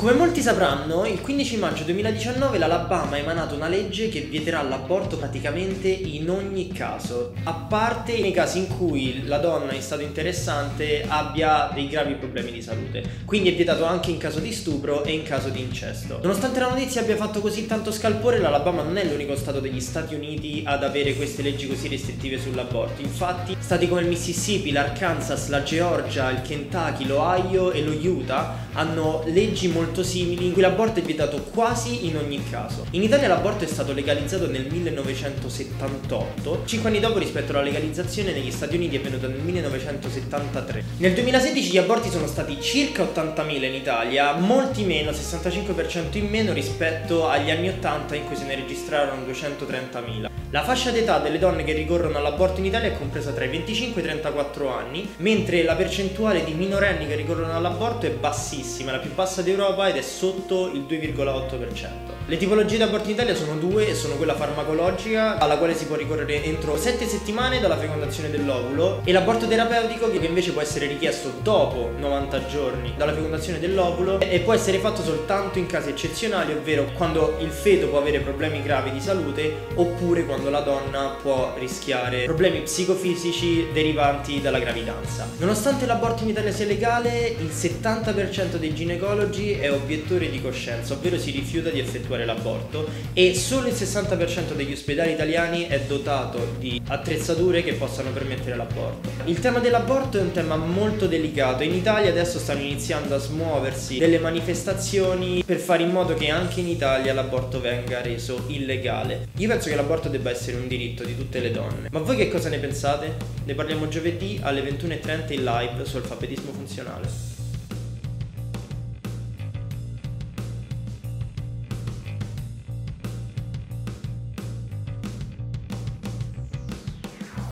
Come molti sapranno, il 15 maggio 2019 l'Alabama ha emanato una legge che vieterà l'aborto praticamente in ogni caso, a parte nei casi in cui la donna in stato interessante abbia dei gravi problemi di salute. Quindi è vietato anche in caso di stupro e in caso di incesto. Nonostante la notizia abbia fatto così tanto scalpore, l'Alabama non è l'unico stato degli Stati Uniti ad avere queste leggi così restrittive sull'aborto. Infatti, stati come il Mississippi, l'Arkansas, la Georgia, il Kentucky, l'Ohio e lo Utah hanno leggi molto simili in cui l'aborto è vietato quasi in ogni caso. In Italia l'aborto è stato legalizzato nel 1978, 5 anni dopo rispetto alla legalizzazione negli Stati Uniti è avvenuta nel 1973. Nel 2016 gli aborti sono stati circa 80.000 in Italia, molti meno, 65% in meno rispetto agli anni 80 in cui se ne registrarono 230.000. La fascia d'età delle donne che ricorrono all'aborto in Italia è compresa tra i 25 e i 34 anni, mentre la percentuale di minorenni che ricorrono all'aborto è bassissima, la più bassa d'Europa, ed è sotto il 2,8%. Le tipologie di aborto in Italia sono due e sono quella farmacologica, alla quale si può ricorrere entro 7 settimane dalla fecondazione dell'ovulo, e l'aborto terapeutico, che invece può essere richiesto dopo 90 giorni dalla fecondazione dell'ovulo e può essere fatto soltanto in casi eccezionali, ovvero quando il feto può avere problemi gravi di salute oppure quando la donna può rischiare problemi psicofisici derivanti dalla gravidanza. Nonostante l'aborto in Italia sia legale, il 70% dei ginecologi è obiettore di coscienza, ovvero si rifiuta di effettuare l'aborto, e solo il 60% degli ospedali italiani è dotato di attrezzature che possano permettere l'aborto. Il tema dell'aborto è un tema molto delicato. In Italia adesso stanno iniziando a smuoversi delle manifestazioni per fare in modo che anche in Italia l'aborto venga reso illegale. Io penso che l'aborto debba essere un diritto di tutte le donne. Ma voi che cosa ne pensate? Ne parliamo giovedì alle 21:30 in live su Alfabetismo Funzionale.